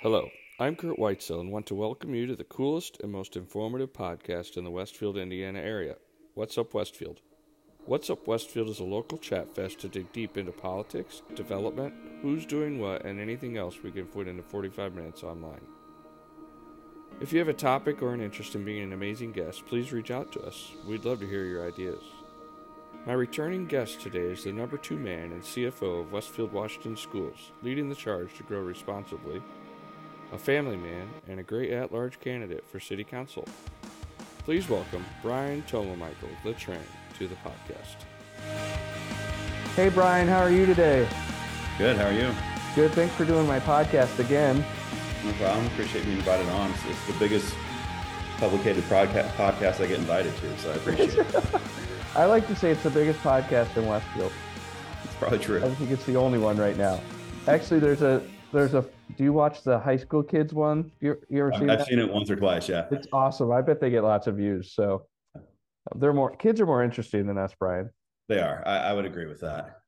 Hello, I'm Kurt Whitesell and want to welcome you to the coolest and most informative podcast in the Westfield, Indiana area, What's Up Westfield. What's Up Westfield is a local chat fest to dig deep into politics, development, who's doing what, and anything else we can fit into 45 minutes online. If you have a topic or an interest in being an amazing guest, please reach out to us. We'd love to hear your ideas. My returning guest today is the number 2 man and CFO of Westfield Washington Schools, leading the charge to grow responsibly, a family man, and a great at-large candidate for City Council. Please welcome Brian Tomamichel, the Train, to the podcast. Hey Brian, how are you today? Good, how are you? Good, thanks for doing my podcast again. No problem, appreciate being invited on. It's the biggest publicated podcast I get invited to, so I appreciate it. I like to say it's the biggest podcast in Westfield. It's probably true. I think it's the only one right now. Actually, there's a do you watch the high school kids one? You ever seen that? I've seen it once or twice, yeah. It's awesome. I bet they get lots of views. So kids are more interesting than us, Brian. They are. I would agree with that.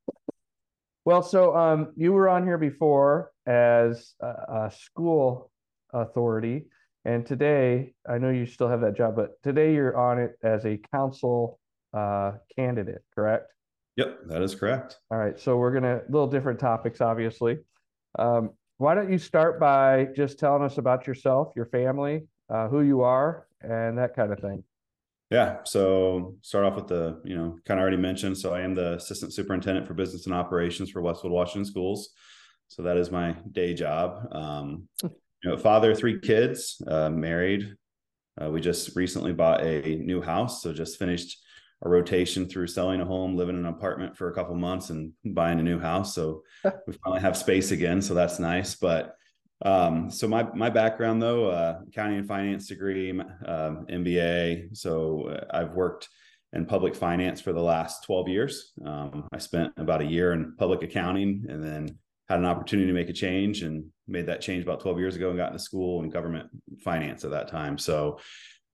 Well, so you were on here before as a school authority, and today, I know you still have that job, but today you're on it as a council candidate, correct? Yep, that is correct. All right, so we're going to, little different topics, obviously. Why don't you start by just telling us about yourself, your family, who you are, and that kind of thing. Yeah. So start off with the, kind of already mentioned. So I am the assistant superintendent for business and operations for Westfield Washington Schools. So that is my day job. Father of 3 kids, married. We just recently bought a new house. So just finished a rotation through selling a home, living in an apartment for a couple months and buying a new house. So we finally have space again. So that's nice. But so my background though, accounting and finance degree, MBA. So I've worked in public finance for the last 12 years. I spent about a year in public accounting and then had an opportunity to make a change and made that change about 12 years ago and got into school and government finance at that time. So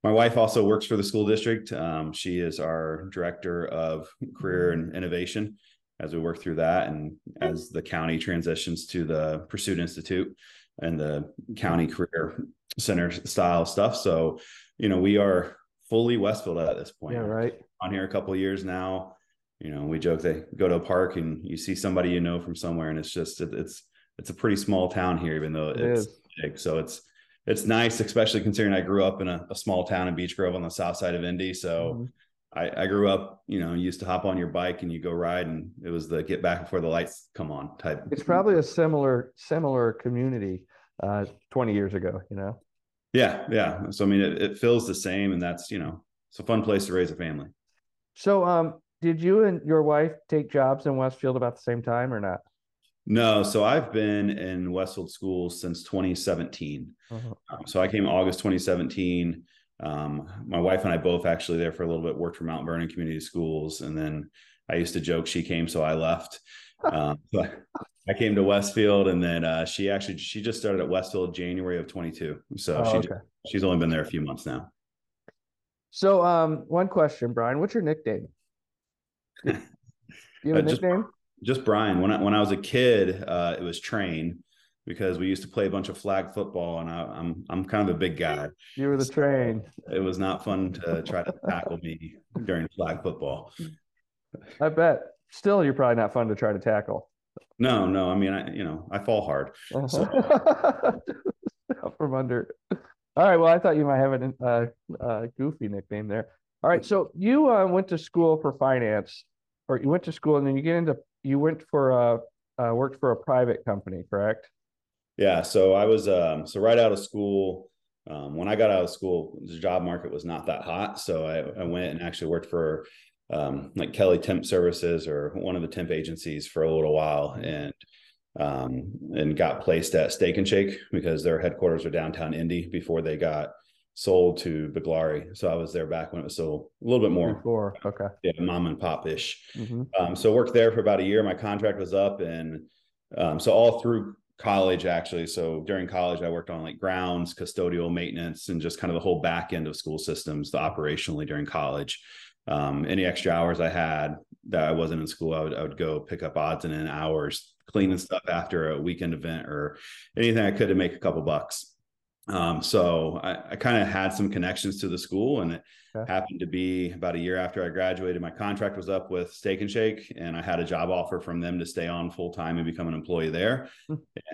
my wife also works for the school district. She is our director of career and innovation as we work through that. And as the county transitions to the Pursuit Institute and the county career center style stuff. So, we are fully Westfield at this point. Yeah, right. On here a couple of years now, we joke they go to a park and you see somebody, from somewhere, and it's just, it's a pretty small town here, even though it's big. So it's nice, especially considering I grew up in a small town in Beach Grove on the south side of Indy. So I grew up, used to hop on your bike and you go ride, and it was the get back before the lights come on type. It's probably a similar community 20 years ago, Yeah. So, it feels the same, and that's, it's a fun place to raise a family. So did you and your wife take jobs in Westfield about the same time or not? No. So I've been in Westfield schools since 2017. So I came August 2017. My wife and I both actually there for a little bit, worked for Mount Vernon Community Schools. And then I used to joke, she came, so I left. But I came to Westfield, and then she just started at Westfield January of 22. So she's only been there a few months now. So one question, Brian, what's your nickname? Do you have a nickname? Just Brian. When I was a kid, it was Train, because we used to play a bunch of flag football, and I'm kind of a big guy. You were the Train. It was not fun to try to tackle me during flag football. I bet. Still, you're probably not fun to try to tackle. No. I fall hard. So. Out from under. All right. Well, I thought you might have a goofy nickname there. All right. So you went to school for finance, or you went to school and then worked for a private company, correct? Yeah. So I was, right out of school, when I got out of school, the job market was not that hot. So I went and actually worked for, like Kelly Temp Services or one of the temp agencies for a little while, and got placed at Steak and Shake because their headquarters were downtown Indy before they got sold to Baglari. So I was there back when it was still a little bit more mom and pop ish. So worked there for about a year. My contract was up, and so all through college, actually. So during college, I worked on like grounds, custodial maintenance, and just kind of the whole back end of school systems, operationally during college. Any extra hours I had that I wasn't in school, I would go pick up odds and ends hours cleaning stuff after a weekend event or anything I could to make a couple bucks. So I kind of had some connections to the school, and it happened to be about a year after I graduated, my contract was up with Steak and Shake, and I had a job offer from them to stay on full time and become an employee there.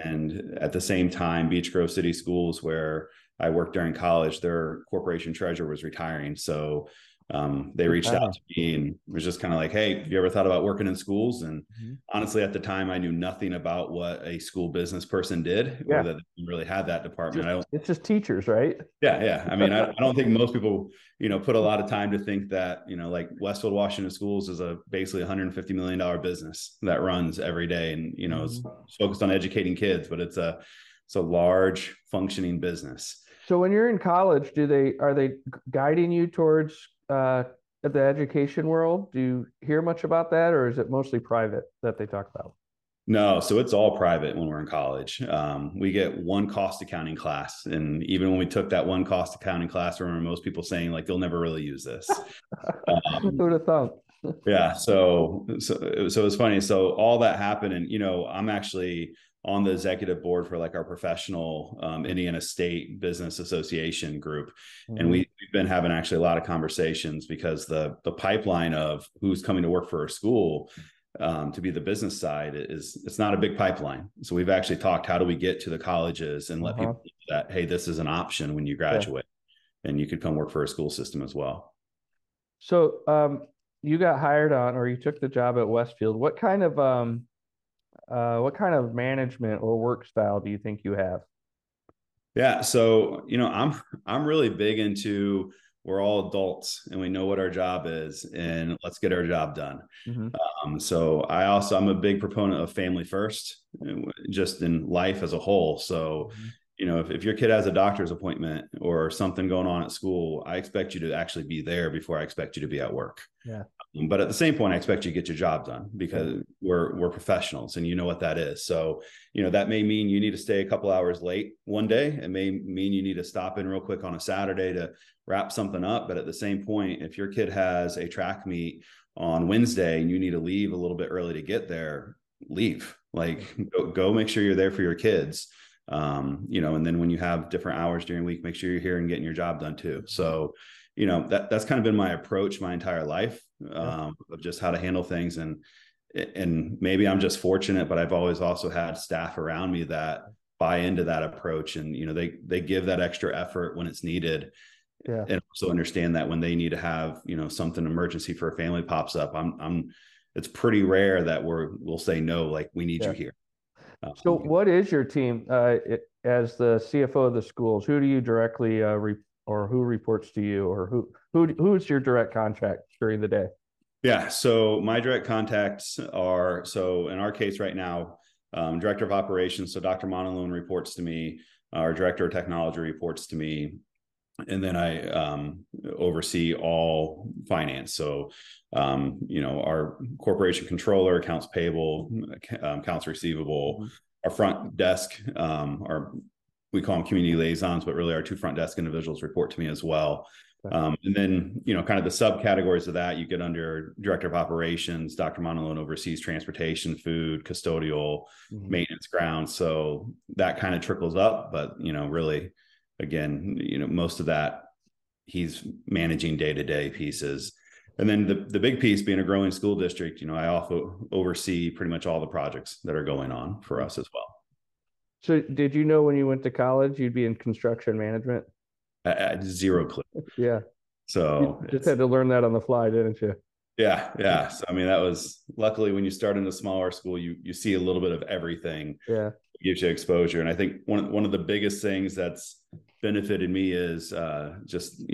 And at the same time, Beach Grove City Schools, where I worked during college, their corporation treasurer was retiring. So they reached out to me and was just kind of like, hey, have you ever thought about working in schools? And honestly, at the time, I knew nothing about what a school business person did or that they really had that department. It's just teachers, right? Yeah. I mean, I don't think most people, put a lot of time to think that, like Westfield Washington Schools is a basically $150 million business that runs every day. And, it's focused on educating kids, but it's a large functioning business. So when you're in college, are they guiding you towards the education world? Do you hear much about that, or is it mostly private that they talk about? No, so it's all private when we're in college. We get one cost accounting class, and even when we took that one cost accounting class, I remember most people saying like they'll never really use this. Who would have thought? Yeah, so it's funny. So all that happened, and I'm actually on the executive board for like our professional Indiana State Business Association group. And we've been having actually a lot of conversations because the pipeline of who's coming to work for a school to be the business side it's not a big pipeline. So we've actually talked, how do we get to the colleges and let people know that, hey, this is an option when you graduate and you could come work for a school system as well. So you got hired on, or you took the job at Westfield. What kind of management or work style do you think you have? Yeah. So, I'm really big into, we're all adults and we know what our job is and let's get our job done. So I'm a big proponent of family first, just in life as a whole. So, if your kid has a doctor's appointment or something going on at school, I expect you to actually be there before I expect you to be at work. Yeah. But at the same point, I expect you to get your job done because we're professionals and you know what that is. So, that may mean you need to stay a couple hours late one day. It may mean you need to stop in real quick on a Saturday to wrap something up. But at the same point, if your kid has a track meet on Wednesday and you need to leave a little bit early to get there, leave. Like go make sure you're there for your kids. And then when you have different hours during the week, make sure you're here and getting your job done too. So, that's kind of been my approach my entire life, of just how to handle things. And maybe I'm just fortunate, but I've always also had staff around me that buy into that approach. And, they give that extra effort when it's needed. Yeah. And also understand that when they need to have, something emergency for a family pops up, it's pretty rare that we'll say no, like we need you here. So what is your team as the CFO of the schools? Who do you directly who reports to you, or who's your direct contact during the day? Yeah. So my direct contacts are, so in our case right now, director of operations. So Dr. Monoloon reports to me, our director of technology reports to me. And then I oversee all finance. So, our corporation controller, accounts payable, accounts receivable, our front desk, we call them community liaisons, but really our two front desk individuals report to me as well. And then, kind of the subcategories of that, you get under director of operations. Dr. Monolone oversees transportation, food, custodial, maintenance, grounds. So that kind of trickles up, but, really, again, most of that he's managing day-to-day pieces. And then the big piece being a growing school district, I also oversee pretty much all the projects that are going on for us as well. So did you know when you went to college, you'd be in construction management? I zero clue. Yeah. So you just had to learn that on the fly, didn't you? Yeah. So, that was luckily when you start in a smaller school, you see a little bit of everything. Yeah. It gives you exposure. And I think one of the biggest things that's benefited me is just,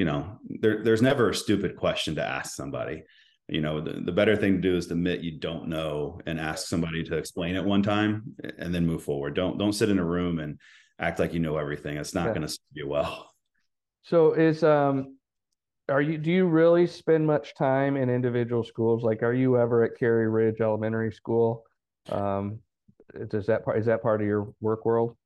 there's never a stupid question to ask somebody. The better thing to do is to admit you don't know and ask somebody to explain it one time and then move forward. Don't sit in a room and act like you know everything. It's not going to serve you well. So do you really spend much time in individual schools? Like, are you ever at Cary Ridge Elementary School? Is that part of your work world?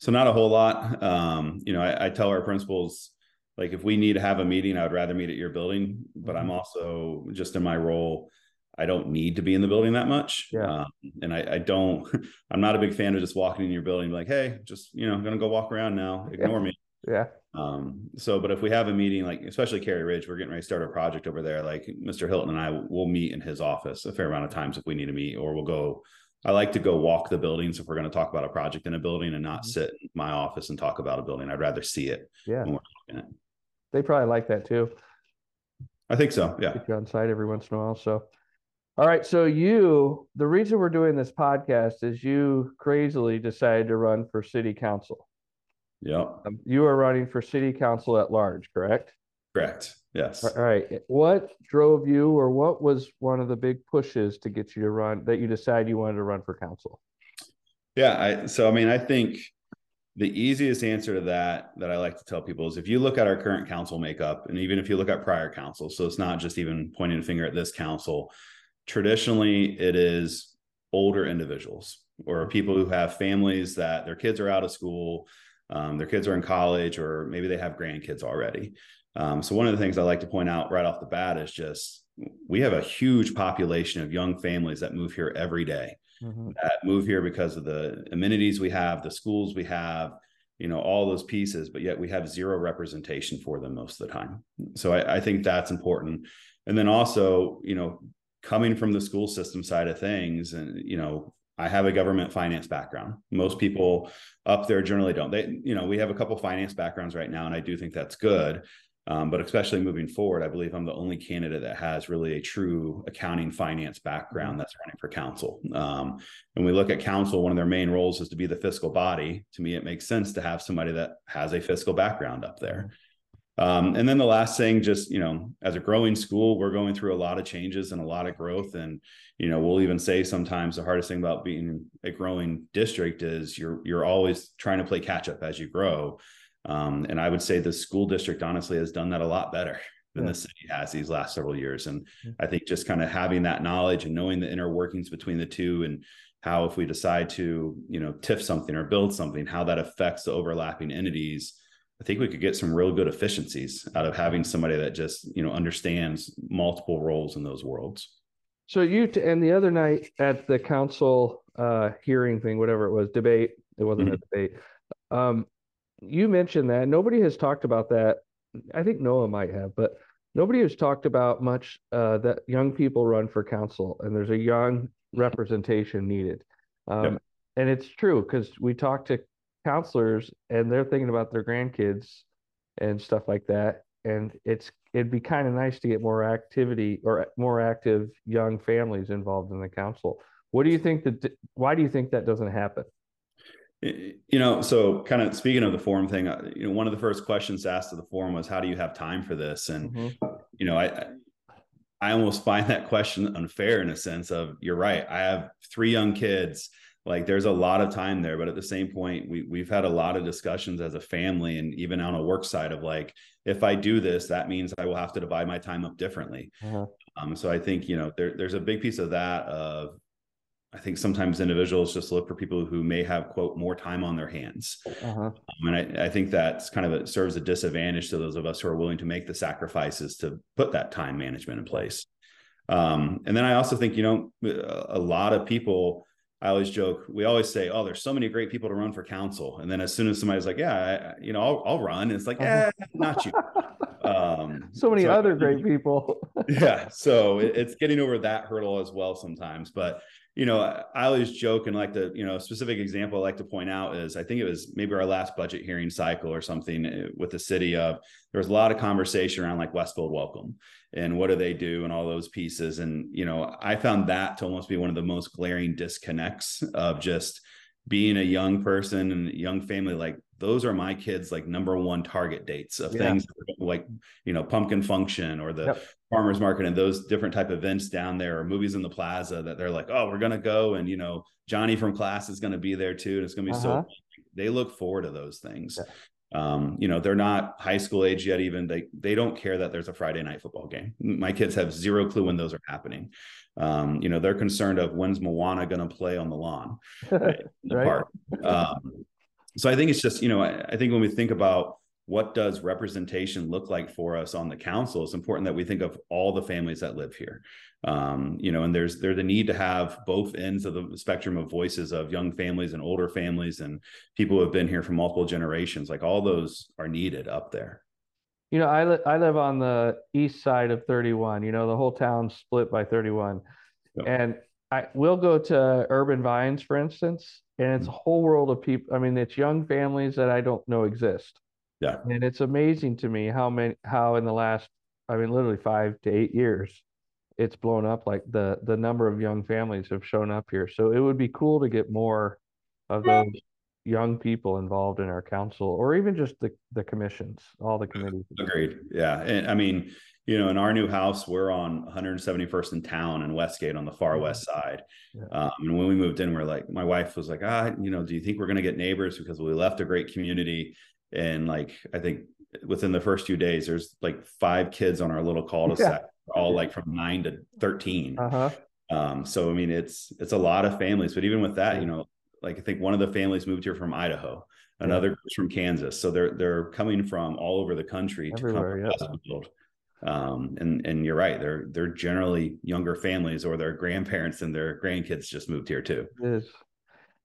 So not a whole lot. I tell our principals, like, if we need to have a meeting, I would rather meet at your building, but I'm also just in my role I don't need to be in the building that much. Yeah. And I'm not a big fan of just walking in your building and be like, hey, just, I'm going to go walk around now. Ignore me. Yeah. But if we have a meeting, like especially Carrie Ridge, we're getting ready to start a project over there. Like Mr. Hilton and I will meet in his office a fair amount of times if we need to meet, or we'll go, I like to go walk the buildings. If we're going to talk about a project in a building and not sit in my office and talk about a building, I'd rather see it. Yeah. When we're looking at it. They probably like that too. I think so. Yeah. Get you on site every once in a while. So, all right. So the reason we're doing this podcast is you crazily decided to run for city council. Yeah. You are running for city council at large, correct? Correct. Yes. All right. What drove you, or what was one of the big pushes to get you to run, that you decided you wanted to run for council? Yeah. I think the easiest answer to that I like to tell people is if you look at our current council makeup, and even if you look at prior councils, so it's not just even pointing a finger at this council, traditionally it is older individuals or people who have families that their kids are out of school, their kids are in college, or maybe they have grandkids already. So one of the things I like to point out right off the bat is just, we have a huge population of young families that move here every day, mm-hmm. that move here because of the amenities we have, the schools we have, all those pieces, but yet we have zero representation for them most of the time. So I think that's important. And then also, coming from the school system side of things, and, I have a government finance background. Most people up there generally don't. We have a couple of finance backgrounds right now, and I do think that's good. But especially moving forward, I believe I'm the only candidate that has really a true accounting finance background that's running for council. When we look at council, one of their main roles is to be the fiscal body. To me, it makes sense to have somebody that has a fiscal background up there. And then the last thing, just, as a growing school, we're going through a lot of changes and a lot of growth. And, we'll even say sometimes the hardest thing about being a growing district is you're always trying to play catch up as you grow. And I would say the school district honestly has done that a lot better than the city has these last several years. And I think just kind of having that knowledge and knowing the inner workings between the two, and how, if we decide to, TIF something or build something, how that affects the overlapping entities, I think we could get some real good efficiencies out of having somebody that just, understands multiple roles in those worlds. So and the other night at the council hearing thing, whatever it was, debate, it wasn't mm-hmm. a debate. You mentioned that nobody has talked about that. I think Noah might have, but nobody has talked about much that young people run for council, and there's a young representation needed. Yep. And it's true, because we talk to counselors and they're thinking about their grandkids and stuff like that. And it'd be kind of nice to get more activity or more active young families involved in the council. What do you think why do you think that doesn't happen? So kind of speaking of the forum thing, one of the first questions asked to the forum was, how do you have time for this? And, mm-hmm. I almost find that question unfair in a sense of, you're right. I have three young kids. Like, there's a lot of time there, but at the same point, we've had a lot of discussions as a family, and even on a work side of like, if I do this, that means I will have to divide my time up differently. Mm-hmm. So I think, there's a big piece of that of, I think sometimes individuals just look for people who may have, quote, more time on their hands. Uh-huh. And I think that's kind of serves a disadvantage to those of us who are willing to make the sacrifices to put that time management in place. And then I also think, a lot of people, I always joke, we always say, oh, there's so many great people to run for council. And then as soon as somebody's like, yeah, I'll run. And it's like, uh-huh. Not you. So many other great people. Yeah. So it's getting over that hurdle as well sometimes. But, I always joke, and like the, a specific example I like to point out is, I think it was maybe our last budget hearing cycle or something with the city of, there was a lot of conversation around like Westfield Welcome and what do they do and all those pieces. And, I found that to almost be one of the most glaring disconnects of just being a young person and young family, like those are my kids, like number one target dates of things like, pumpkin function or the farmer's market and those different type events down there, or movies in the plaza that they're like, oh, we're going to go. And, Johnny from class is going to be there too. And it's going to be so, they look forward to those things. Yeah. They're not high school age yet, even they don't care that there's a Friday night football game. My kids have zero clue when those are happening. They're concerned of when's Moana going to play on the lawn in the park. So I think it's just, I think when we think about what does representation look like for us on the council? It's important that we think of all the families that live here. And there's the need to have both ends of the spectrum of voices of young families and older families and people who have been here for multiple generations. Like all those are needed up there. You know, I live on the east side of 31, you know, the whole town's split by 31. Yep. And I will go to Urban Vines, for instance, and it's a whole world of people. I mean, it's young families that I don't know exist. Yeah. And it's amazing to me how in the last, I mean, literally 5 to 8 years, it's blown up. Like the number of young families have shown up here. So it would be cool to get more of those young people involved in our council, or even just the commissions, all the committees. Agreed. Yeah. And I mean, you know, in our new house, we're on 171st and Town in Westgate on the far west side. Yeah. And when we moved in, we're like, my wife was like, do you think we're going to get neighbors? Because we left a great community. And like, I think within the first few days, there's like 5 kids on our little cul-de-sac, all like from 9 to 13. Uh-huh. So, I mean, it's a lot of families, but even with that, you know, like I think one of the families moved here from Idaho, another group's from Kansas. So they're coming from all over the country to come to Westfield. And you're right. They're generally younger families, or their grandparents and their grandkids just moved here too. Yes.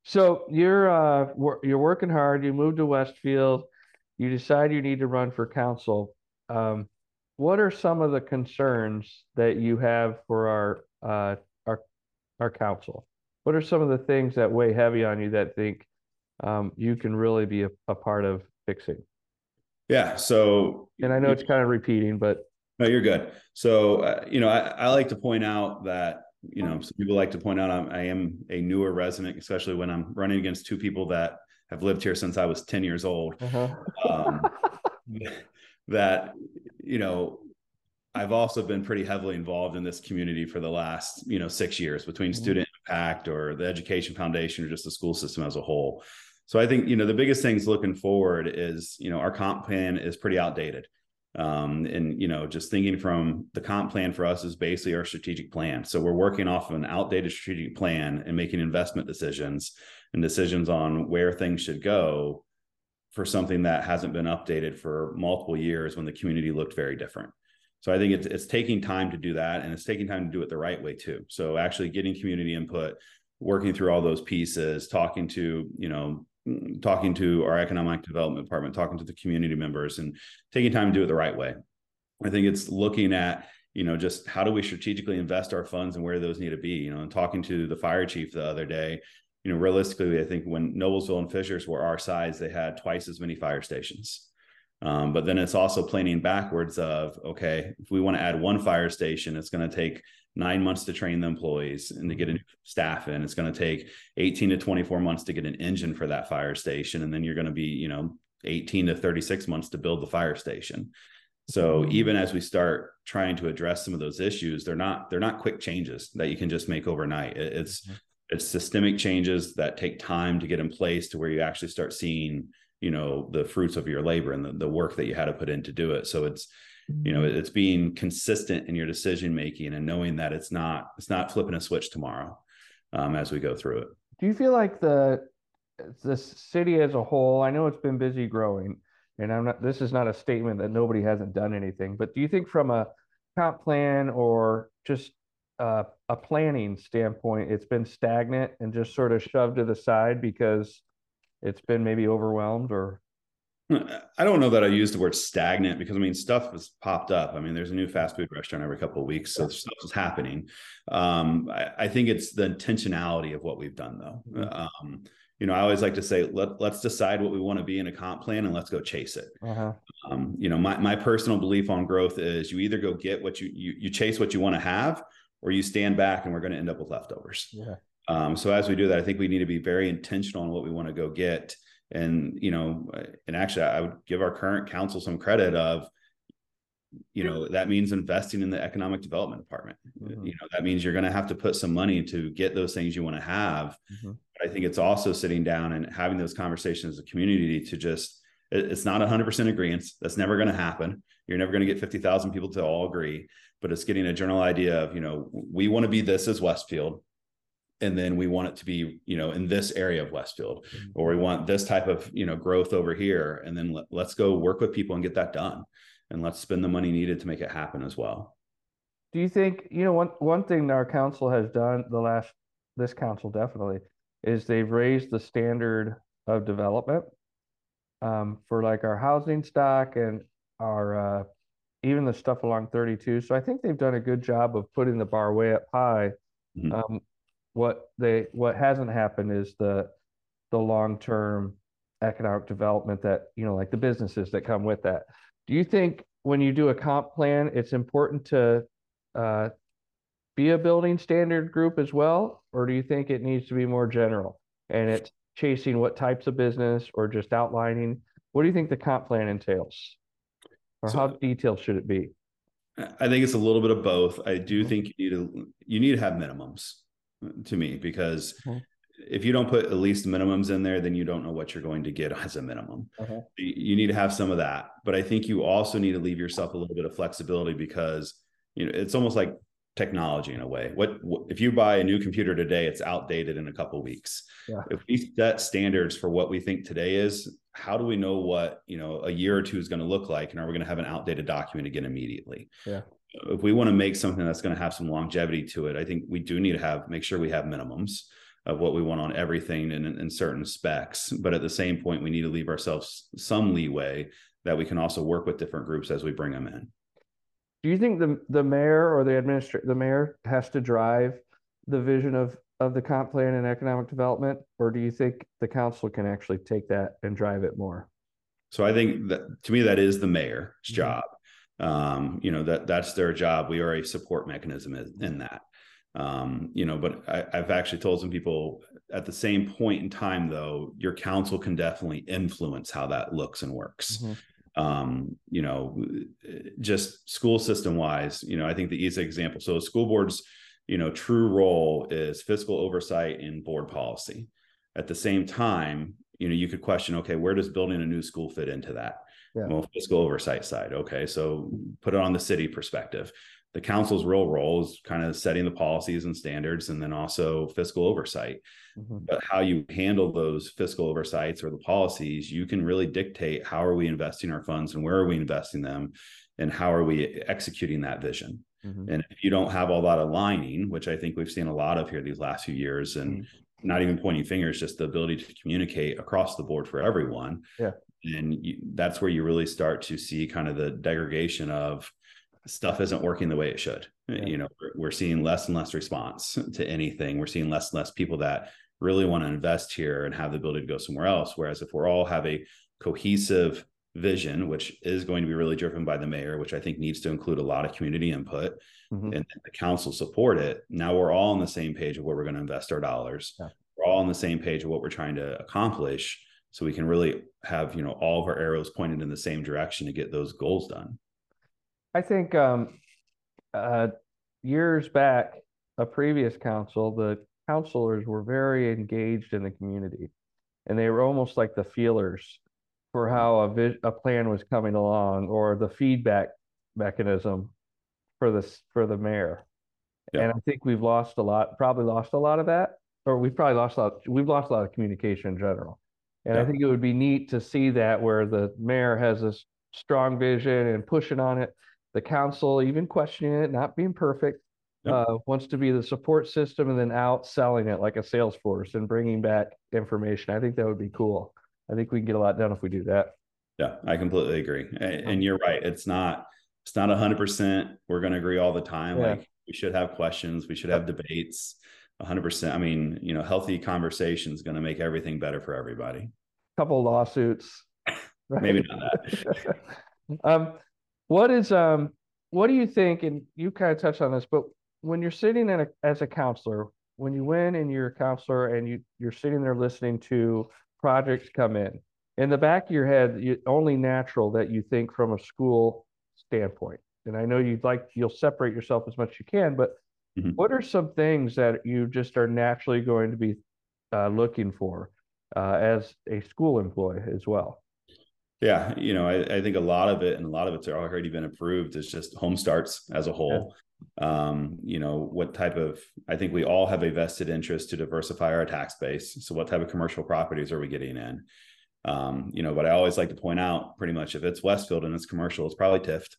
So you're working hard. You moved to Westfield. You decide you need to run for council. What are some of the concerns that you have for our council? What are some of the things that weigh heavy on you that think you can really be a part of fixing? Yeah. So, and I know it's kind of repeating, but no, you're good. So, I like to point out that, some people like to point out I am a newer resident, especially when I'm running against 2 people that have lived here since I was 10 years old. Uh-huh. That, I've also been pretty heavily involved in this community for the last, 6 years between student impact or the education foundation or just the school system as a whole. So I think, the biggest things looking forward is, our comp plan is pretty outdated. Just thinking from the comp plan for us is basically our strategic plan. So we're working off of an outdated strategic plan and making investment decisions and decisions on where things should go for something that hasn't been updated for multiple years when the community looked very different. So I think it's taking time to do that, and it's taking time to do it the right way too. So actually getting community input, working through all those pieces, talking to our economic development department, talking to the community members, and taking time to do it the right way. I think it's looking at, just how do we strategically invest our funds and where those need to be, and talking to the fire chief the other day, realistically, I think when Noblesville and Fishers were our size, they had twice as many fire stations. But then it's also planning backwards of, okay, if we want to add one fire station, it's going to take 9 months to train the employees and to get a new staff in. It's going to take 18 to 24 months to get an engine for that fire station. And then you're going to be, 18 to 36 months to build the fire station. So even as we start trying to address some of those issues, they're not quick changes that you can just make overnight. It's systemic changes that take time to get in place to where you actually start seeing, the fruits of your labor and the work that you had to put in to do it. So it's, it's being consistent in your decision making and knowing that it's not flipping a switch tomorrow as we go through it. Do you feel like the city as a whole, I know it's been busy growing, and this is not a statement that nobody hasn't done anything, but do you think from a comp plan or just a planning standpoint, it's been stagnant and just sort of shoved to the side because it's been maybe overwhelmed? Or I don't know that I use the word stagnant, because I mean, stuff has popped up. I mean, there's a new fast food restaurant every couple of weeks, so stuff is happening. I think it's the intentionality of what we've done, though. Mm-hmm. I always like to say, let's decide what we want to be in a comp plan and let's go chase it. Uh-huh. My personal belief on growth is you either go get what you chase what you want to have, or you stand back and we're going to end up with leftovers. Yeah. So as we do that, I think we need to be very intentional on what we want to go get. And, and actually I would give our current council some credit of, that means investing in the economic development department. Mm-hmm. That means you're going to have to put some money to get those things you want to have. Mm-hmm. But I think it's also sitting down and having those conversations as a community to just, it's not 100% agreeance. That's never going to happen. You're never going to get 50,000 people to all agree, but it's getting a general idea of, we want to be this as Westfield. and then we want it to be, you know, in this area of Westfield, or we want this type of, you know, growth over here. And then let's go work with people and get that done. And let's spend the money needed to make it happen as well. Do you think, you know, one thing our council has done this council definitely is they've raised the standard of development for like our housing stock and our, even the stuff along 32. So I think they've done a good job of putting the bar way up high. Mm-hmm. What hasn't happened is the long-term economic development that, you know, like the businesses that come with that. Do you think when you do a comp plan, it's important to be a building standard group as well? Or do you think it needs to be more general and it's chasing what types of business or just outlining? What do you think the comp plan entails? Or how detailed should it be? I think it's a little bit of both. I do think you need to have minimums, to me, because if you don't put at least minimums in there, then you don't know what you're going to get as a minimum. Okay. You need to have some of that, but I think you also need to leave yourself a little bit of flexibility, because, you know, it's almost like technology in a way. What if you buy a new computer today, it's outdated in a couple of weeks. Yeah. If we set standards for what we think today is, how do we know what, you know, a year or two is going to look like? And are we going to have an outdated document again immediately? Yeah. If we want to make something that's going to have some longevity to it, I think we do need to make sure we have minimums of what we want on everything and certain specs. But at the same point, we need to leave ourselves some leeway that we can also work with different groups as we bring them in. Do you think the mayor or the mayor has to drive the vision of the comp plan and economic development, or do you think the council can actually take that and drive it more? So I think that, to me, that is the mayor's job. You know, that's their job. We are a support mechanism in that, you know, but I've actually told some people at the same point in time, though, your council can definitely influence how that looks and works. Mm-hmm. You know, just school system wise, you know, I think the easy example. So school board's, you know, true role is fiscal oversight and board policy. At the same time, you know, you could question, okay, where does building a new school fit into that? Yeah. Well, fiscal oversight side. Okay. So put it on the city perspective. The council's real role is kind of setting the policies and standards, and then also fiscal oversight. Mm-hmm. But how you handle those fiscal oversights or the policies, you can really dictate how are we investing our funds and where are we investing them and how are we executing that vision. Mm-hmm. And if you don't have all that aligning, which I think we've seen a lot of here these last few years, and mm-hmm. not even pointing fingers, just the ability to communicate across the board for everyone. Yeah. And that's where you really start to see kind of the degradation of stuff isn't working the way it should. Yeah. You know, we're seeing less and less response to anything. We're seeing less and less people that really want to invest here and have the ability to go somewhere else. Whereas if we're all have a cohesive vision, which is going to be really driven by the mayor, which I think needs to include a lot of community input, mm-hmm. and the council support it, now we're all on the same page of where we're going to invest our dollars. Yeah. We're all on the same page of what we're trying to accomplish. So we can really have, you know, all of our arrows pointed in the same direction to get those goals done. I think years back, a previous council, the councilors were very engaged in the community, and they were almost like the feelers for how a plan was coming along, or the feedback mechanism for the mayor. Yeah. And I think we've lost a lot of communication in general. And yeah. I think it would be neat to see that, where the mayor has this strong vision and pushing on it, the council even questioning it, not being perfect, yeah. Wants to be the support system, and then outselling it like a sales force and bringing back information. I think that would be cool. I think we can get a lot done if we do that. Yeah, I completely agree. And you're right. It's not 100%. We're going to agree all the time. Yeah. Like, we should have questions. We should have debates. 100%. I mean, you know, healthy conversation is going to make everything better for everybody. Couple lawsuits. Right? Maybe not that. What do you think? And you kind of touched on this, but when you're sitting as a counselor, when you win and you're a counselor and you're sitting there listening to projects come in the back of your head, it's only natural that you think from a school standpoint. And I know you'll separate yourself as much as you can, but mm-hmm. what are some things that you just are naturally going to be looking for as a school employee as well? Yeah, you know, I think a lot of it, and a lot of it's already been approved, is just home starts as a whole. you know, what type of, I think we all have a vested interest to diversify our tax base. So what type of commercial properties are we getting in? You know, but I always like to point out pretty much if it's Westfield and it's commercial, it's probably TIF'd.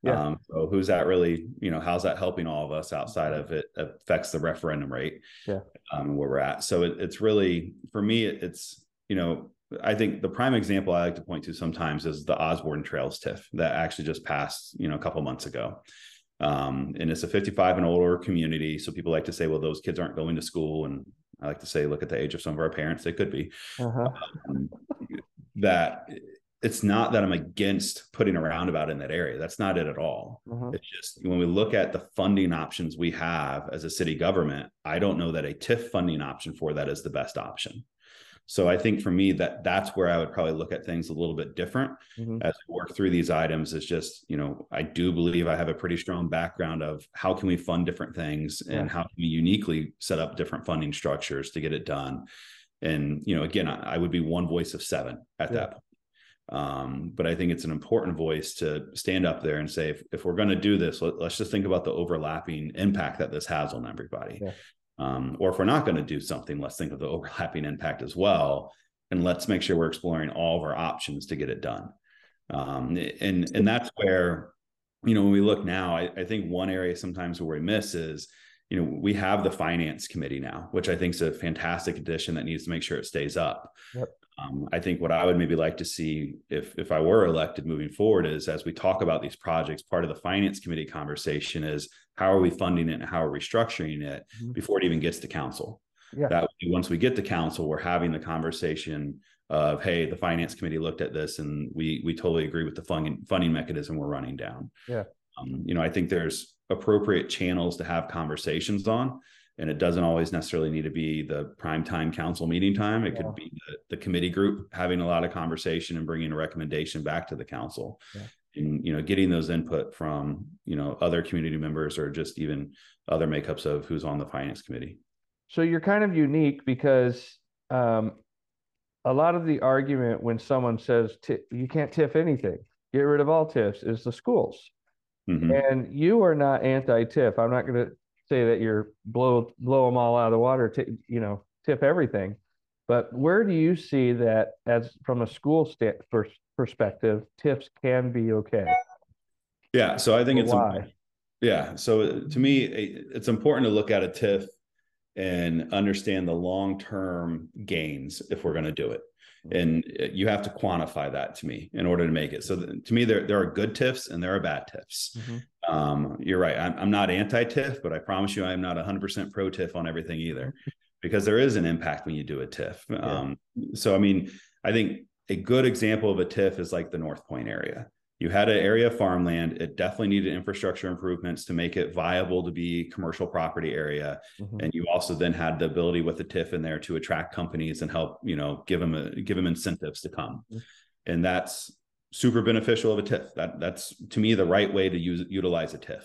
Yeah. So who's that really, you know, how's that helping all of us outside of it affects the referendum rate, yeah. Where we're at. So it's really, for me, it's, you know, I think the prime example I like to point to sometimes is the Osborne Trails TIF that actually just passed, you know, a couple months ago. And it's a 55 and older community. So people like to say, well, those kids aren't going to school. And I like to say, look at the age of some of our parents, they could be. Uh-huh. That it's not that I'm against putting a roundabout in that area. That's not it at all. Uh-huh. It's just when we look at the funding options we have as a city government, I don't know that a TIF funding option for that is the best option. So I think for me, that's where I would probably look at things a little bit different as we work through these items. Is just, you know, I do believe I have a pretty strong background of how can we fund different things and how can we uniquely set up different funding structures to get it done. And, you know, again, I would be one voice of seven at that point. But I think it's an important voice to stand up there and say, if we're going to do this, let's just think about the overlapping impact that this has on everybody. Yeah. Or if we're not going to do something, let's think of the overlapping impact as well. And let's make sure we're exploring all of our options to get it done. And that's where, you know, when we look now, I think one area sometimes where we miss is, you know, we have the finance committee now, which I think is a fantastic addition that needs to make sure it stays up. Yep. I think what I would maybe like to see if I were elected moving forward is, as we talk about these projects, part of the finance committee conversation is how are we funding it and how are we structuring it before it even gets to council. Yeah. That way, once we get to council, we're having the conversation of, hey, the finance committee looked at this and we totally agree with the funding mechanism we're running down. Yeah. You know, I think there's appropriate channels to have conversations on. And it doesn't always necessarily need to be the prime time council meeting time. It could be the committee group having a lot of conversation and bringing a recommendation back to the council, and, you know, getting those input from, you know, other community members or just even other makeups of who's on the finance committee. So you're kind of unique because a lot of the argument when someone says you can't TIF anything, get rid of all TIFs, is the schools. And you are not anti-TIF. I'm not going to say that you're blow them all out of the water, you know, TIF everything. But where do you see that as from a school perspective, TIFs can be okay? Yeah, so I think so to me, it's important to look at a TIF and understand the long-term gains if we're going to do it. And you have to quantify that to me in order to make it. So to me, there are good TIFs and there are bad TIFs. You're right. I'm not anti-TIF, but I promise you, I'm not 100% pro TIF on everything either, because there is an impact when you do a TIF. Yeah. So, I mean, I think a good example of a TIF is like the North Point area. You had an area of farmland. It definitely needed infrastructure improvements to make it viable to be commercial property area. And you also then had the ability with the TIF in there to attract companies and help, you know, give them incentives to come. And that's super beneficial of a TIF. That's to me the right way to utilize a TIF.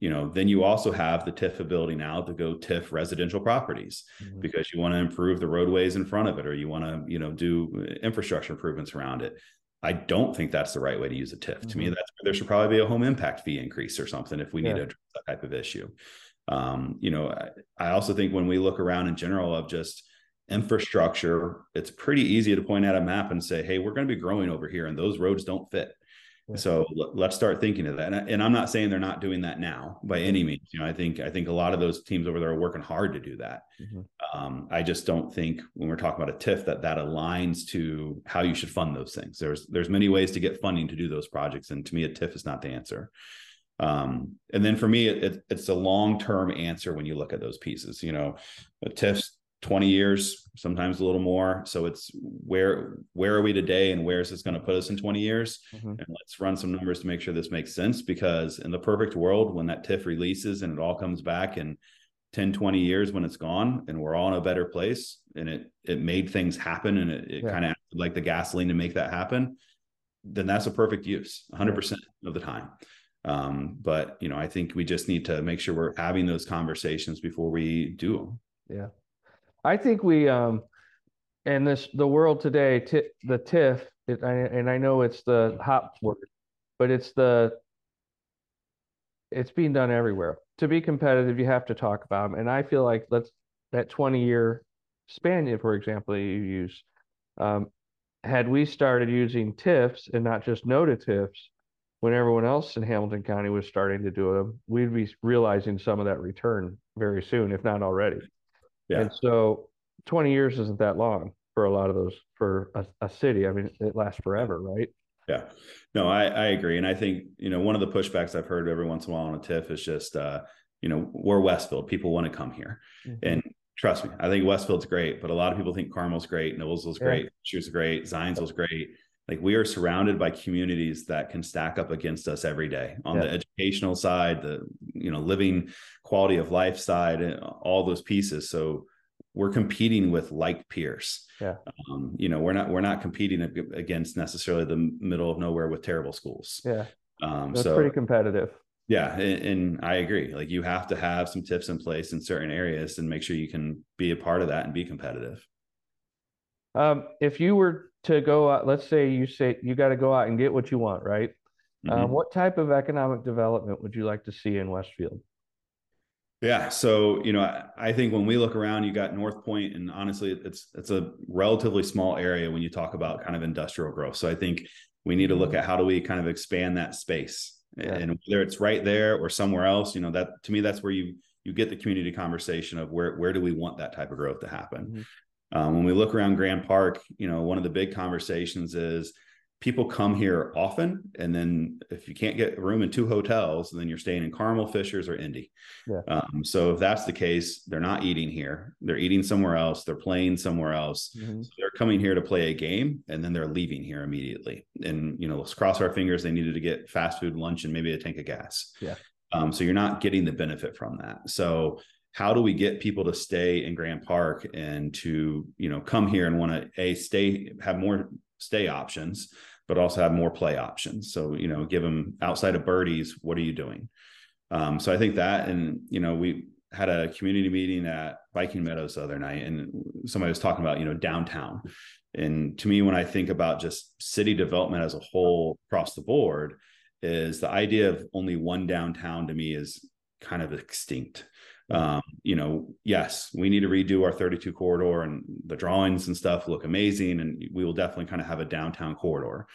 You know, then you also have the TIF ability now to go TIF residential properties because you want to improve the roadways in front of it, or you want to, you know, do infrastructure improvements around it. I don't think that's the right way to use a TIF. To me, that's where there should probably be a home impact fee increase or something if we need to address that type of issue. You know, I also think when we look around in general of just infrastructure, it's pretty easy to point at a map and say, hey, we're going to be growing over here and those roads don't fit. So let's start thinking of that. And I'm not saying they're not doing that now by any means. You know, I think a lot of those teams over there are working hard to do that. I just don't think when we're talking about a TIF that aligns to how you should fund those things. There's many ways to get funding to do those projects. And to me, a TIF is not the answer. And then for me, it's a long-term answer when you look at those pieces. You know, a TIF's 20 years, sometimes a little more. So it's where are we today and where is this going to put us in 20 years? And let's run some numbers to make sure this makes sense, because in the perfect world, when that TIF releases and it all comes back in 10, 20 years when it's gone and we're all in a better place and it made things happen and it kind of acted like the gasoline to make that happen, then that's a perfect use 100% of the time. But, you know, I think we just need to make sure we're having those conversations before we do them. Yeah. I think we, and the world today, the TIF, and I know it's the hot word, but it's the It's being done everywhere. To be competitive, you have to talk about them. And I feel like that 20-year span, for example, you use. Had we started using TIFs and not just NOTA TIFs when everyone else in Hamilton County was starting to do them, we'd be realizing some of that return very soon, if not already. Yeah. And so 20 years isn't that long for a lot of those, for a city. I mean, it lasts forever, right? Yeah, no, I agree. And I think, you know, one of the pushbacks I've heard every once in a while on a TIF is just, you know, we're Westfield. People want to come here. Mm-hmm. And trust me, I think Westfield's great, but a lot of people think Carmel's great, Noblesville's great, Shoe's great, Zionsville's great. Like, we are surrounded by communities that can stack up against us every day on the educational side, the, you know, living quality of life side, and all those pieces. So we're competing with like peers. Yeah. You know, we're not competing against necessarily the middle of nowhere with terrible schools. Yeah. That's so pretty competitive. Yeah. And I agree. Like, you have to have some tips in place in certain areas and make sure you can be a part of that and be competitive. If you were to go out, let's say you got to go out and get what you want, right? Mm-hmm. What type of economic development would you like to see in Westfield? Yeah. So, you know, I think when we look around, you got North Point, and honestly, it's a relatively small area when you talk about kind of industrial growth. So I think we need to look at how do we kind of expand that space, and whether it's right there or somewhere else, you know, that to me, that's where you get the community conversation of where do we want that type of growth to happen? Mm-hmm. When we look around Grand Park, you know, one of the big conversations is people come here often, and then if you can't get a room in 2 hotels, then you're staying in Carmel, Fishers, or Indy. Yeah. So if that's the case, they're not eating here. They're eating somewhere else. They're playing somewhere else. Mm-hmm. So they're coming here to play a game, and then they're leaving here immediately. And, you know, let's cross our fingers. They needed to get fast food, lunch, and maybe a tank of gas. Yeah. So you're not getting the benefit from that. So how do we get people to stay in Grand Park and to, you know, come here and want to stay, have more stay options, but also have more play options. So, you know, give them outside of birdies, what are you doing? So I think that, and, you know, we had a community meeting at Viking Meadows the other night, and somebody was talking about, you know, downtown. And to me, when I think about just city development as a whole across the board, is the idea of only one downtown to me is kind of extinct. You know, yes, we need to redo our 32 corridor, and the drawings and stuff look amazing, and we will definitely kind of have a downtown corridor.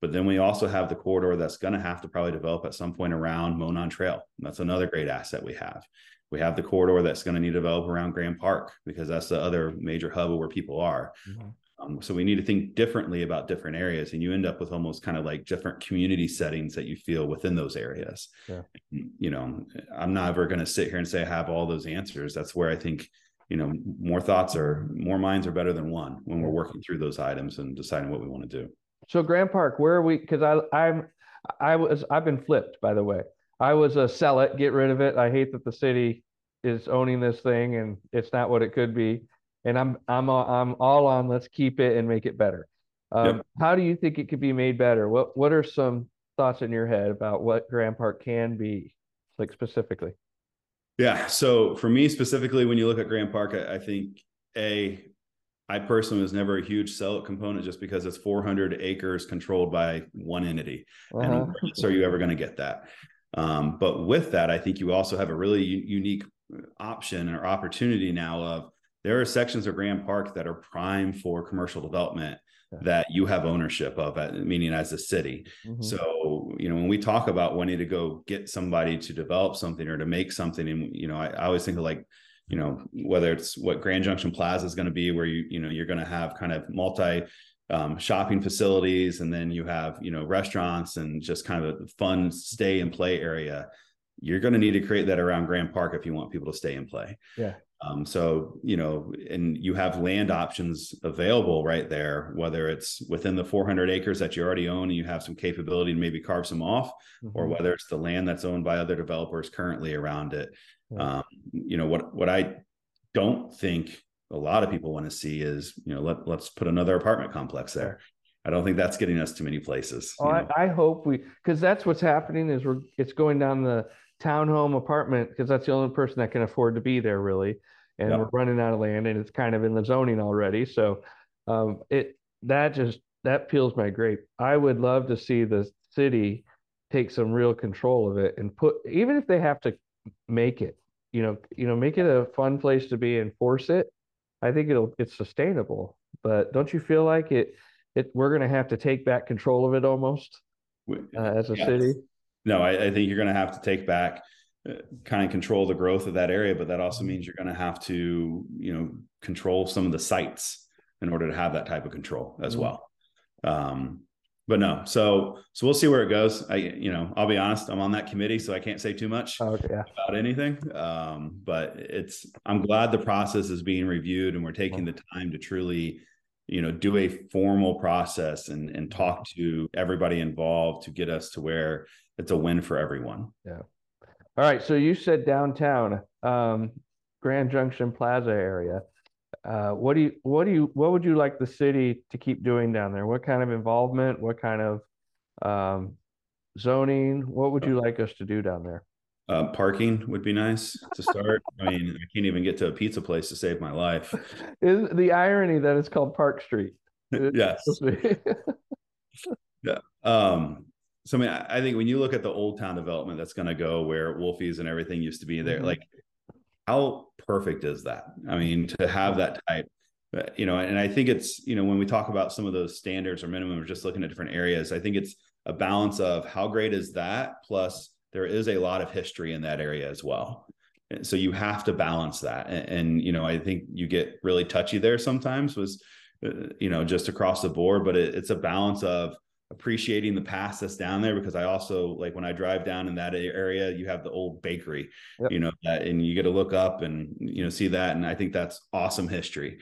But then we also have the corridor that's going to have to probably develop at some point around Monon Trail. That's another great asset we have. We have the corridor that's going to need to develop around Grand Park, because that's the other major hub where people are. Mm-hmm. So we need to think differently about different areas, and you end up with almost kind of like different community settings that you feel within those areas. Yeah. You know, I'm not ever going to sit here and say I have all those answers. That's where I think, you know, more minds are better than one when we're working through those items and deciding what we want to do. So Grand Park, where are we? Because I've been flipped, by the way. I was a sell it, get rid of it. I hate that the city is owning this thing and it's not what it could be. And I'm all on, let's keep it and make it better. How do you think it could be made better? What are some thoughts in your head about what Grand Park can be, like, specifically? Yeah. So for me specifically, when you look at Grand Park, I think I personally was never a huge sell it component, just because it's 400 acres controlled by one entity. And so are you ever going to get that? But with that, I think you also have a really unique option or opportunity now of, there are sections of Grand Park that are prime for commercial development that you have ownership of, meaning as a city. Mm-hmm. So, you know, when we talk about wanting to go get somebody to develop something or to make something, and, you know, I always think of, like, you know, whether it's what Grand Junction Plaza is going to be, where you know, you're going to have kind of multi shopping facilities, and then you have, you know, restaurants and just kind of a fun stay and play area. You're going to need to create that around Grand Park if you want people to stay and play. Yeah. So, you know, and you have land options available right there, whether it's within the 400 acres that you already own and you have some capability to maybe carve some off, or whether it's the land that's owned by other developers currently around it. Yeah. You know, what I don't think a lot of people want to see is, you know, let's put another apartment complex there. I don't think that's getting us to many places. Oh, I hope because that's what's happening is it's going down the townhome apartment, because that's the only person that can afford to be there, really. And we're running out of land, and it's kind of in the zoning already. So that peels my grape. I would love to see the city take some real control of it and put, even if they have to make it, make it a fun place to be and force it, I think it's sustainable. But don't you feel like we're going to have to take back control of it almost as a city? No, I think you're going to have to take back kind of control the growth of that area, but that also means you're going to have to, control some of the sites in order to have that type of control as well. But no, so we'll see where it goes. I'll be honest, I'm on that committee, so I can't say too much about anything. But I'm glad the process is being reviewed and we're taking the time to truly, do a formal process and talk to everybody involved to get us to where it's a win for everyone. Yeah. All right. So you said downtown, Grand Junction Plaza area. What would you like the city to keep doing down there? What kind of involvement? What kind of zoning? What would you like us to do down there? Parking would be nice to start. I mean, I can't even get to a pizza place to save my life. Is the irony that it's called Park Street? Yes. Yeah. So, I mean, I think when you look at the old town development that's going to go where Wolfie's and everything used to be there, like, how perfect is that? I mean, to have that type, and I think it's, when we talk about some of those standards or minimum, we're just looking at different areas. I think it's a balance of how great is that, plus there is a lot of history in that area as well. And so you have to balance that. And I think you get really touchy there sometimes was, just across the board, but it's a balance of appreciating the past that's down there, because I also like when I drive down in that area, you have the old bakery, and you get to look up and, see that. And I think that's awesome history.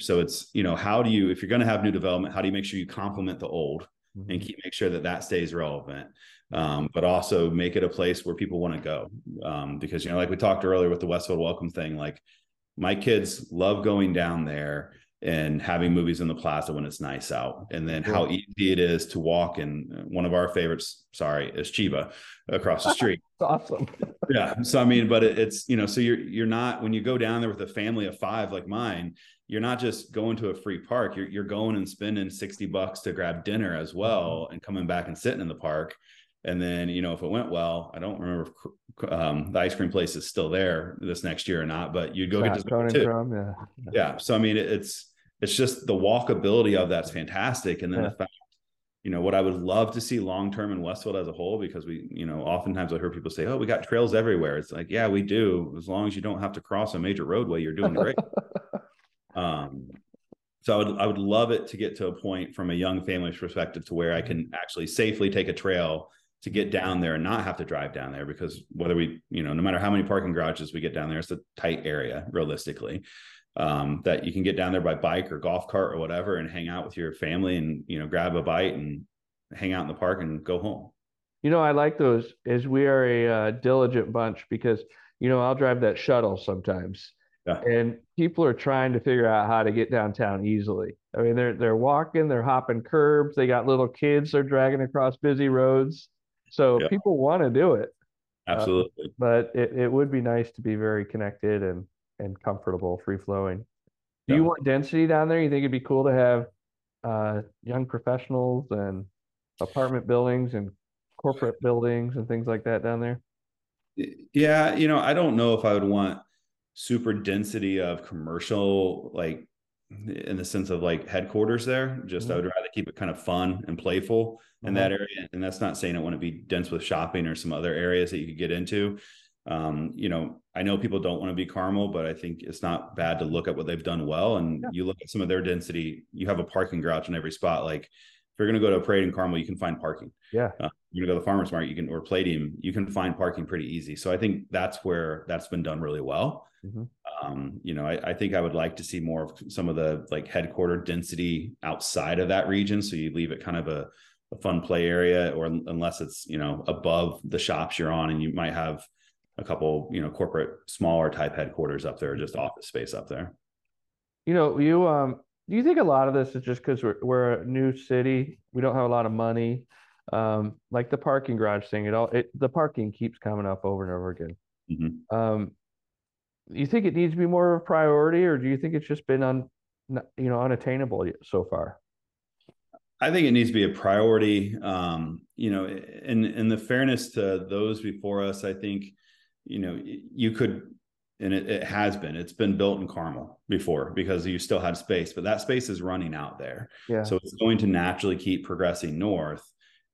So it's, how do you, if you're going to have new development, how do you make sure you complement the old and make sure that stays relevant? But also make it a place where people want to go. Because, like we talked earlier with the Westfield Welcome thing, like my kids love going down there and having movies in the plaza when it's nice out, and then how easy it is to walk. And one of our favorites, is Chiba across the street. Awesome. Yeah. So, I mean, but it's, so you're not, when you go down there with a family of five, like mine, you're not just going to a free park, you're going and spending $60 to grab dinner as well and coming back and sitting in the park. And then, if it went well, I don't remember if the ice cream place is still there this next year or not, but you'd go get to too. Yeah. So, I mean, it's just the walkability of that's fantastic. And then the fact, what I would love to see long-term in Westfield as a whole, because we, oftentimes I hear people say, oh, we got trails everywhere. It's like, yeah, we do. As long as you don't have to cross a major roadway, you're doing great. So I would love it to get to a point from a young family's perspective to where I can actually safely take a trail to get down there and not have to drive down there, because whether we, no matter how many parking garages we get down there, it's a tight area realistically, that you can get down there by bike or golf cart or whatever and hang out with your family and, grab a bite and hang out in the park and go home. I like those, as we are a diligent bunch, because, I'll drive that shuttle sometimes. Yeah. And people are trying to figure out how to get downtown easily. I mean, they're walking, they're hopping curbs. They got little kids they're dragging across busy roads. So people want to do it. Absolutely. But it would be nice to be very connected and comfortable, free flowing. Do you want density down there? You think it'd be cool to have young professionals and apartment buildings and corporate buildings and things like that down there? Yeah. I don't know if I would want super density of commercial, like in the sense of like headquarters there, just I would rather keep it kind of fun and playful in that area. And that's not saying I want to be dense with shopping or some other areas that you could get into. I know people don't want to be Carmel, but I think it's not bad to look at what they've done well. And you look at some of their density, you have a parking garage in every spot. Like if you're going to go to a parade in Carmel, you can find parking. You're going to go to the farmer's market, or Palladium, you can find parking pretty easy. So I think that's where that's been done really well. I think I would like to see more of some of the like headquarter density outside of that region. So you leave it kind of a fun play area, or unless it's, above the shops you're on, and you might have a couple, corporate smaller type headquarters up there, just office space up there. Do you think a lot of this is just because we're a new city, we don't have a lot of money, like the parking garage thing, the parking keeps coming up over and over again. You think it needs to be more of a priority, or do you think it's just been unattainable so far? I think it needs to be a priority, you know, and the fairness to those before us, I think, you know, you could, and it has been, it's been built in Carmel before because you still had space, but that space is running out there. Yeah. So it's going to naturally keep progressing north.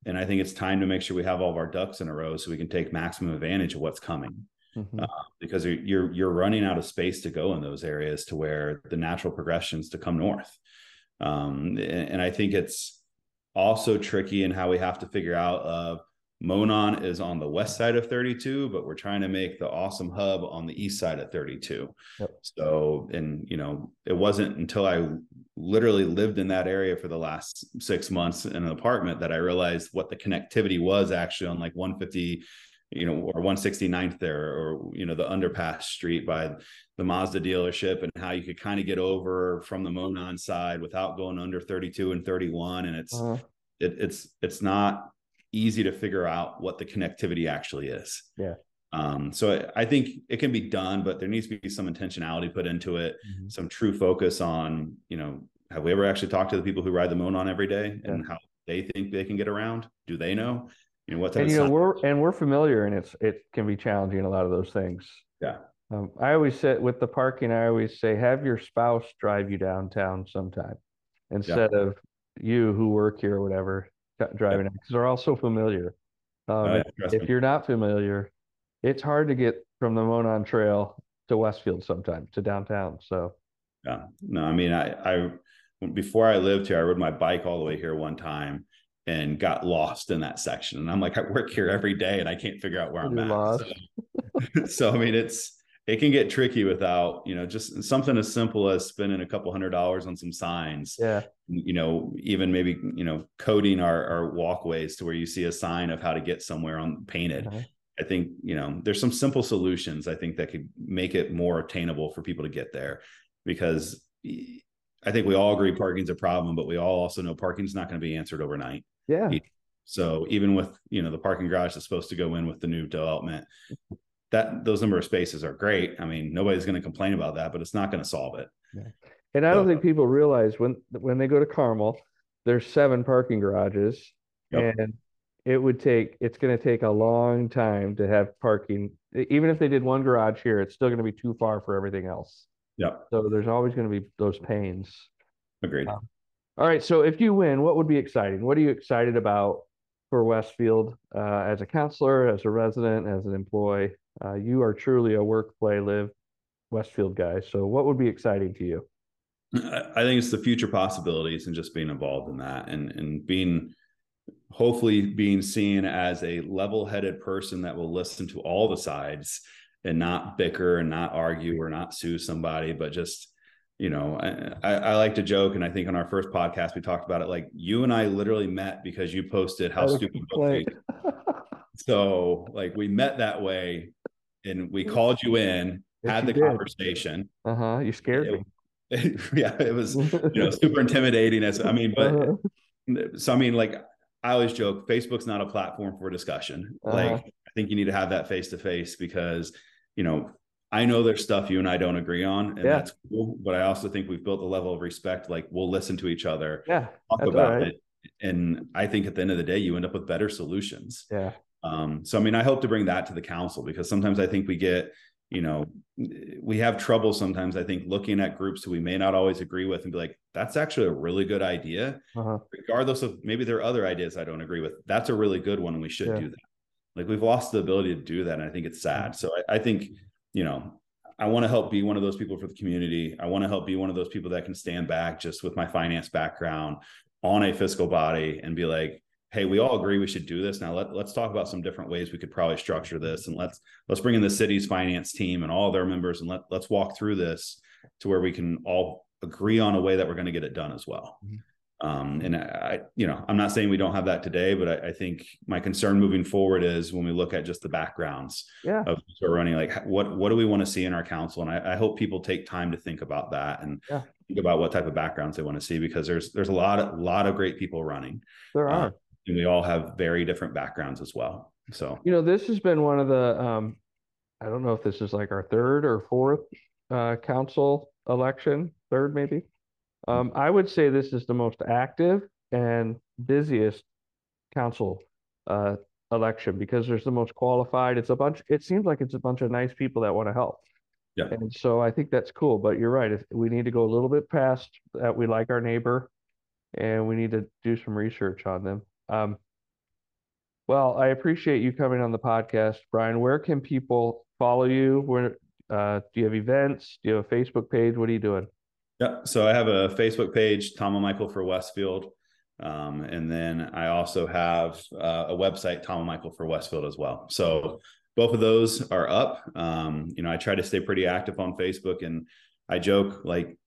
And I think it's time to make sure we have all of our ducks in a row so we can take maximum advantage of what's coming. Mm-hmm. Because you're running out of space to go in those areas to where the natural progressions to come north. And I think it's also tricky in how we have to figure out of Monon is on the west side of 32, but we're trying to make the awesome hub on the east side of 32. Yep. So, and you know, it wasn't until I literally lived in that area for the last 6 months in an apartment that I realized what the connectivity was actually on like 150, you know, or 169th there, or, you know, the underpass street by the Mazda dealership, and how you could kind of get over from the Monon side without going under 32 and 31. And it's, it's not easy to figure out what the connectivity actually is. Yeah. So I think it can be done, but there needs to be some intentionality put into it, mm-hmm. some true focus on, you know, have we ever actually talked to the people who ride the Monon every day and how they think they can get around? Do they know? You know, what and, you know, we're familiar, and it can be challenging, a lot of those things. Yeah. I always say with the parking, I always say, have your spouse drive you downtown sometime instead of you who work here or whatever driving, because they're all so familiar. If you're not familiar, it's hard to get from the Monon Trail to Westfield sometimes, to downtown. So. Yeah. No, I mean, I before I lived here, I rode my bike all the way here one time and got lost in that section. And I'm like, I work here every day and I can't figure out where I'm lost. So, I mean, it can get tricky without, you know, just something as simple as spending a couple $100s on some signs, you know, even maybe, you know, coding our walkways to where you see a sign of how to get somewhere on painted. Okay. I think, you know, there's some simple solutions, I think, that could make it more attainable for people to get there, because I think we all agree parking's a problem, but we all also know parking's not going to be answered overnight. Yeah. So even with, you know, the parking garage that's supposed to go in with the new development, that those number of spaces are great. I mean, nobody's going to complain about that, but it's not going to solve it. Yeah. And I don't think people realize when they go to Carmel, there's 7 parking garages, and it's going to take a long time to have parking. Even if they did one garage here, it's still going to be too far for everything else. Yeah. So there's always going to be those pains. Agreed. All right. So if you win, what would be exciting? What are you excited about for Westfield as a counselor, as a resident, as an employee? You are truly a work, play, live Westfield guy. So what would be exciting to you? I think it's the future possibilities and just being involved in that, and hopefully being seen as a level-headed person that will listen to all the sides and not bicker and not argue or not sue somebody, but just, you know, I like to joke. And I think on our first podcast, we talked about it, like you and I literally met because you posted how stupid. So like we met that way and we called you in, had the conversation. You scared me. It was, you know, super intimidating. I mean, but so, I mean, like I always joke, Facebook's not a platform for discussion. Like I think you need to have that face-to-face, because, you know, I know there's stuff you and I don't agree on, and that's cool. But I also think we've built a level of respect. Like we'll listen to each other, talk about it. And I think at the end of the day, you end up with better solutions. Yeah. So, I mean, I hope to bring that to the council, because sometimes I think we get, you know, we have trouble sometimes, I think, looking at groups who we may not always agree with and be like, that's actually a really good idea. Regardless of maybe there are other ideas I don't agree with. That's a really good one. And we should do that. Like we've lost the ability to do that. And I think it's sad. So I think, you know, I want to help be one of those people for the community. I want to help be one of those people that can stand back just with my finance background on a fiscal body and be like, hey, we all agree we should do this. Now let's talk about some different ways we could probably structure this. And let's bring in the city's finance team and all their members, and let's walk through this to where we can all agree on a way that we're going to get it done as well. And I, you know, I'm not saying we don't have that today, but I think my concern moving forward is when we look at just the backgrounds of who are running, like what do we want to see in our council? And I hope people take time to think about that and think about what type of backgrounds they want to see, because there's a lot of great people running. There are. And we all have very different backgrounds as well. So, you know, this has been one of the, I don't know if this is like our third or fourth council election, third maybe. I would say this is the most active and busiest council election because there's the most qualified. It's a bunch. It seems like it's a bunch of nice people that want to help. Yeah. And so I think that's cool. But you're right. If we need to go a little bit past that, we like our neighbor, and we need to do some research on them. Well, I appreciate you coming on the podcast, Brian. Where can people follow you? Where do you have events? Do you have a Facebook page? What are you doing? Yeah, so I have a Facebook page, Tomamichel for Westfield. And then I also have a website, Tomamichel for Westfield as well. So both of those are up. You know, I try to stay pretty active on Facebook, and I joke, like,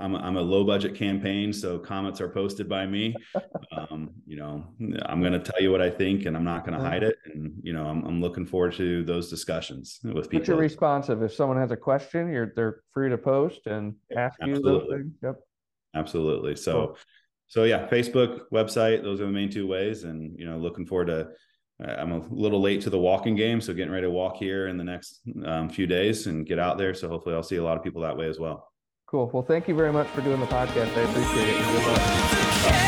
I'm a low budget campaign, so comments are posted by me. You know, I'm going to tell you what I think, and I'm not going to hide it. And, you know, I'm looking forward to those discussions with people. But you're responsive. If someone has a question, they're free to post and ask you those things. Yep. Absolutely. So, so yeah, Facebook, website, those are the main two ways. And, you know, looking forward to, I'm a little late to the walking game, so getting ready to walk here in the next few days and get out there. So hopefully I'll see a lot of people that way as well. Cool. Well, thank you very much for doing the podcast. I appreciate it. Good luck.